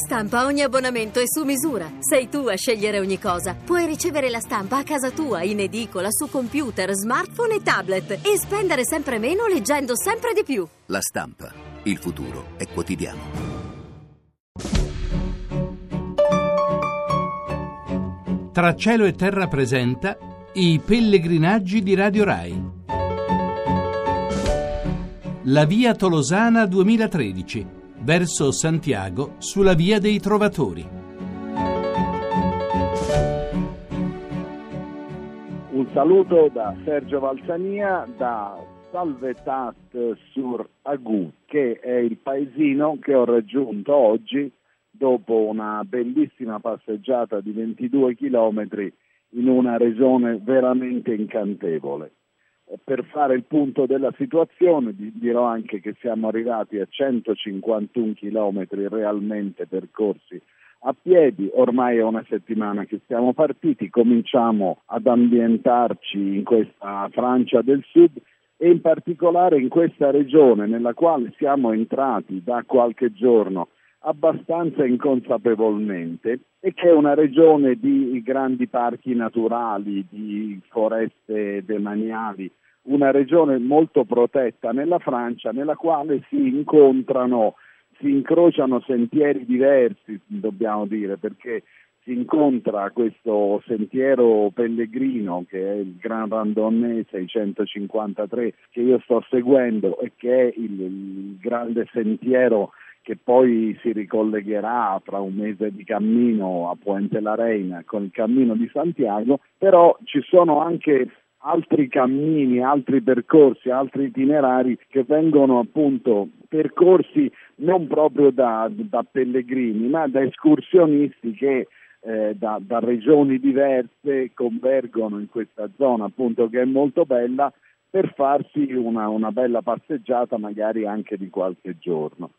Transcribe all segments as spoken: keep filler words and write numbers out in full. stampa ogni abbonamento è su misura. Sei tu a scegliere ogni cosa. Puoi ricevere la stampa a casa tua, in edicola, su computer, smartphone e tablet. E spendere sempre meno leggendo sempre di più. La stampa. Il futuro è quotidiano. Tra cielo e terra presenta i pellegrinaggi di Radio Rai. La Via Tolosana duemilatredici, verso Santiago sulla Via dei Trovatori. Un saluto da Sergio Valsania, da Salvetat sur Agout, che è il paesino che ho raggiunto oggi dopo una bellissima passeggiata di ventidue chilometri in una regione veramente incantevole. Per fare il punto della situazione dirò anche che siamo arrivati a centocinquantuno chilometri realmente percorsi a piedi, ormai è una settimana che siamo partiti, cominciamo ad ambientarci in questa Francia del Sud e in particolare in questa regione nella quale siamo entrati da qualche giorno abbastanza inconsapevolmente e che è una regione di grandi parchi naturali, di foreste demaniali, una regione molto protetta nella Francia nella quale si incontrano, si incrociano sentieri diversi, dobbiamo dire, perché si incontra questo sentiero pellegrino che è il Gran Randonnée seicentocinquantatré che io sto seguendo e che è il, il grande sentiero che poi si ricollegherà fra un mese di cammino a Puente la Reina con il cammino di Santiago, però ci sono anche altri cammini, altri percorsi, altri itinerari che vengono appunto percorsi non proprio da, da pellegrini, ma da escursionisti che eh, da, da regioni diverse convergono in questa zona appunto che è molto bella per farsi una, una bella passeggiata magari anche di qualche giorno.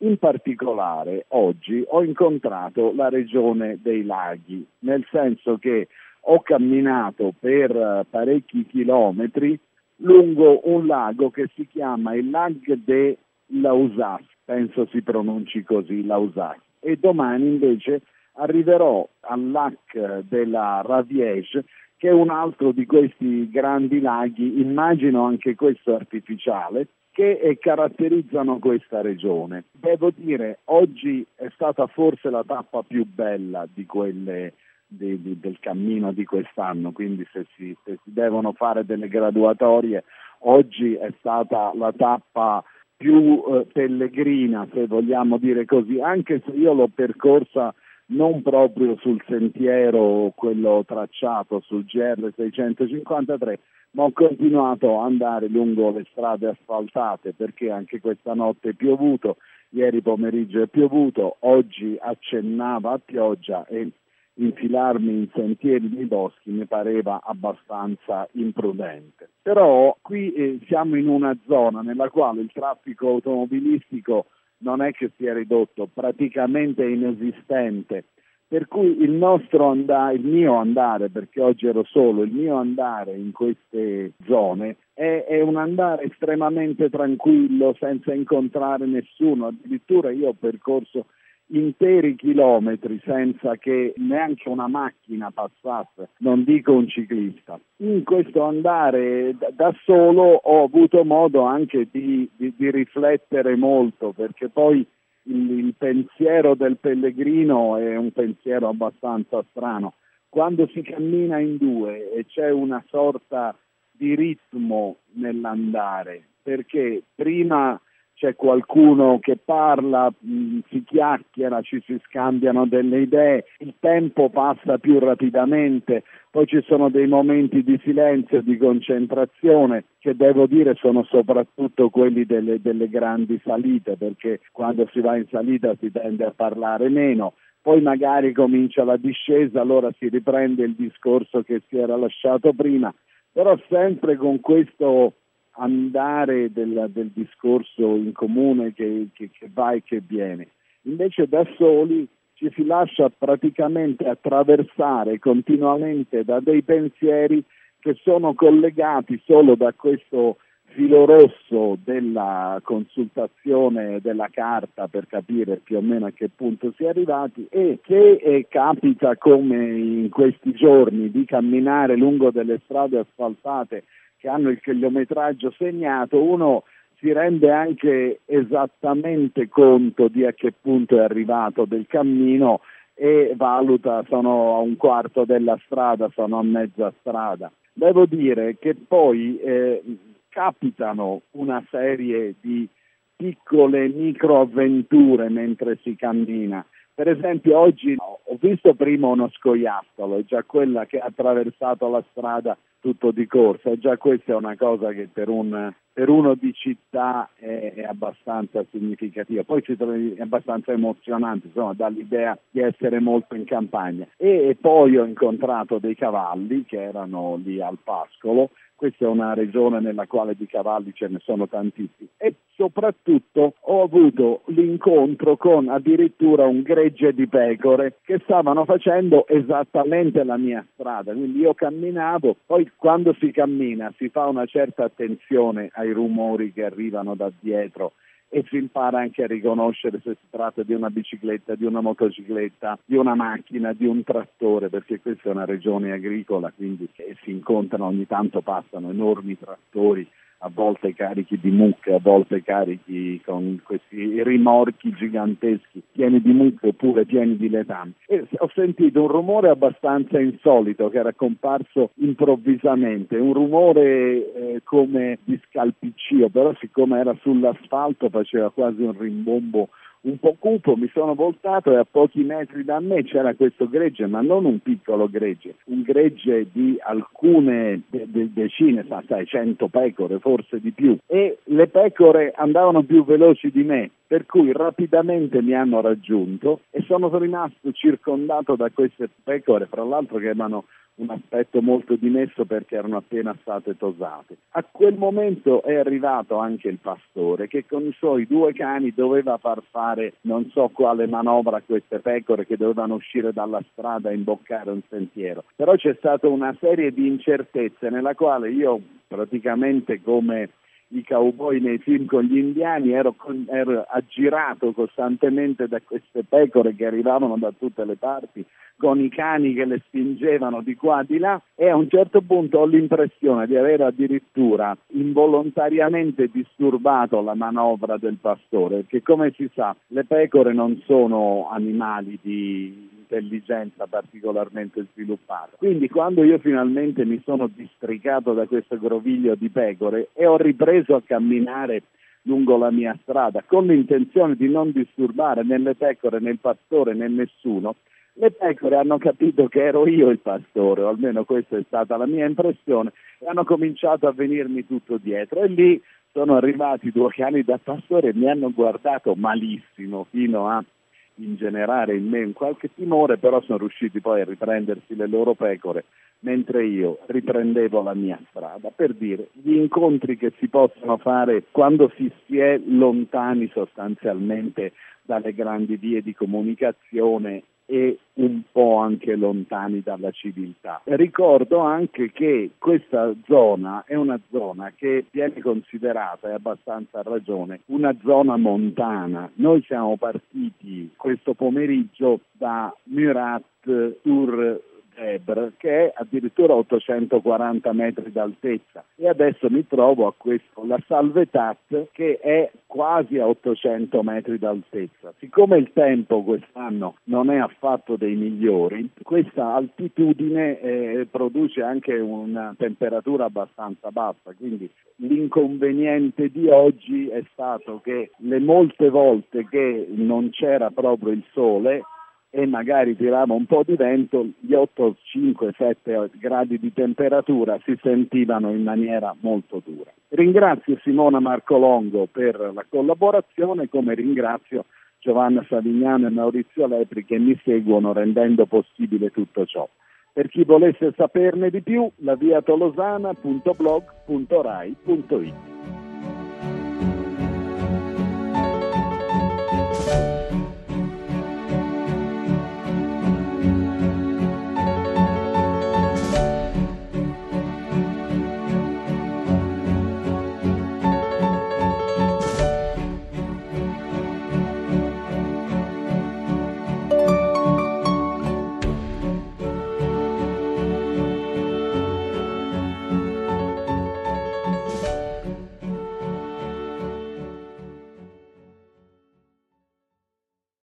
In particolare oggi ho incontrato la regione dei laghi, nel senso che ho camminato per parecchi chilometri lungo un lago che si chiama il lac de Lausaz, penso si pronunci così, Lausaz, e domani invece arriverò al lac della Raviège, che è un altro di questi grandi laghi, immagino anche questo artificiale, che caratterizzano questa regione. Devo dire, oggi è stata forse la tappa più bella di quelle di, di, del cammino di quest'anno, quindi se si, se si devono fare delle graduatorie, oggi è stata la tappa più eh, pellegrina, se vogliamo dire così, anche se io l'ho percorsa non proprio sul sentiero, quello tracciato sul G R seicentocinquantatré, ma ho continuato ad andare lungo le strade asfaltate perché anche questa notte è piovuto, ieri pomeriggio è piovuto, oggi accennava a pioggia e infilarmi in sentieri nei boschi mi pareva abbastanza imprudente. Però qui eh, siamo in una zona nella quale il traffico automobilistico non è che sia ridotto, praticamente è inesistente, per cui il nostro andare, il mio andare, perché oggi ero solo, il mio andare in queste zone è, è un andare estremamente tranquillo, senza incontrare nessuno, addirittura io ho percorso interi chilometri senza che neanche una macchina passasse, non dico un ciclista. In questo andare da solo ho avuto modo anche di, di, di riflettere molto, perché poi il pensiero del pellegrino è un pensiero abbastanza strano. Quando si cammina in due e c'è una sorta di ritmo nell'andare, perché prima c'è qualcuno che parla, mh, si chiacchiera, ci si scambiano delle idee, il tempo passa più rapidamente, poi ci sono dei momenti di silenzio, di concentrazione, che devo dire sono soprattutto quelli delle, delle grandi salite, perché quando si va in salita si tende a parlare meno, poi magari comincia la discesa, allora si riprende il discorso che si era lasciato prima, però sempre con questo andare del, del discorso in comune che, che, che va e che viene. Invece da soli ci si lascia praticamente attraversare continuamente da dei pensieri che sono collegati solo da questo filo rosso della consultazione della carta per capire più o meno a che punto si è arrivati, e che eh, capita come in questi giorni di camminare lungo delle strade asfaltate che hanno il chilometraggio segnato, uno si rende anche esattamente conto di a che punto è arrivato del cammino e valuta: sono a un quarto della strada, sono a mezza strada. Devo dire che poi eh, capitano una serie di piccole microavventure mentre si cammina. Per esempio oggi ho visto prima uno scoiattolo, è già quella che ha attraversato la strada tutto di corsa, e già questa è una cosa che per, un, per uno di città è, è abbastanza significativa. Poi ci trovi, è abbastanza emozionante, insomma, dà l'idea di essere molto in campagna. E, e poi ho incontrato dei cavalli che erano lì al pascolo. Questa è una regione nella quale di cavalli ce ne sono tantissimi, e soprattutto ho avuto l'incontro con addirittura un gregge di pecore che stavano facendo esattamente la mia strada. Quindi io camminavo, poi quando si cammina si fa una certa attenzione ai rumori che arrivano da dietro e si impara anche a riconoscere se si tratta di una bicicletta, di una motocicletta, di una macchina, di un trattore, perché questa è una regione agricola, quindi si incontrano, ogni tanto passano enormi trattori, a volte carichi di mucche, a volte carichi con questi rimorchi giganteschi pieni di mucche oppure pieni di letame. E ho sentito un rumore abbastanza insolito che era comparso improvvisamente, un rumore eh, come di scalpiccio, però siccome era sull'asfalto faceva quasi un rimbombo un po' cupo. Mi sono voltato e a pochi metri da me c'era questo gregge, ma non un piccolo gregge, un gregge di alcune de- de- decine, sai, cento pecore, forse di più, e le pecore andavano più veloci di me, per cui rapidamente mi hanno raggiunto e sono rimasto circondato da queste pecore, fra l'altro che avevano un aspetto molto dimesso perché erano appena state tosate. A quel momento è arrivato anche il pastore, che con i suoi due cani doveva far fare non so quale manovra a queste pecore che dovevano uscire dalla strada e imboccare un sentiero. Però c'è stata una serie di incertezze nella quale io, praticamente come i cowboy nei film con gli indiani, ero, con, ero aggirato costantemente da queste pecore che arrivavano da tutte le parti con i cani che le spingevano di qua di là, e a un certo punto ho l'impressione di aver addirittura involontariamente disturbato la manovra del pastore, perché come si sa le pecore non sono animali di intelligenza particolarmente sviluppata. Quindi quando io finalmente mi sono districato da questo groviglio di pecore e ho ripreso a camminare lungo la mia strada con l'intenzione di non disturbare né le pecore, né il pastore, né nessuno, le pecore hanno capito che ero io il pastore, o almeno questa è stata la mia impressione, e hanno cominciato a venirmi tutto dietro. E lì sono arrivati due cani da pastore e mi hanno guardato malissimo fino a ingenerare in me un qualche timore, però sono riusciti poi a riprendersi le loro pecore mentre io riprendevo la mia strada. Per dire, gli incontri che si possono fare quando si si è lontani sostanzialmente dalle grandi vie di comunicazione e un po' anche lontani dalla civiltà. Ricordo anche che questa zona è una zona che viene considerata, e abbastanza a ragione, una zona montana. Noi siamo partiti questo pomeriggio da Murat Ur, che è addirittura ottocentoquaranta metri d'altezza, e adesso mi trovo a questo, la Salvetat, che è quasi a ottocento metri d'altezza. Siccome il tempo quest'anno non è affatto dei migliori, questa altitudine eh, produce anche una temperatura abbastanza bassa, quindi l'inconveniente di oggi è stato che le molte volte che non c'era proprio il sole e magari tirava un po' di vento, gli otto, cinque, sette gradi di temperatura si sentivano in maniera molto dura. Ringrazio Simona Marcolongo per la collaborazione, come ringrazio Giovanna Salignano e Maurizio Lepri che mi seguono rendendo possibile tutto ciò. Per chi volesse saperne di più, la via tolosana punto blog punto rai punto it.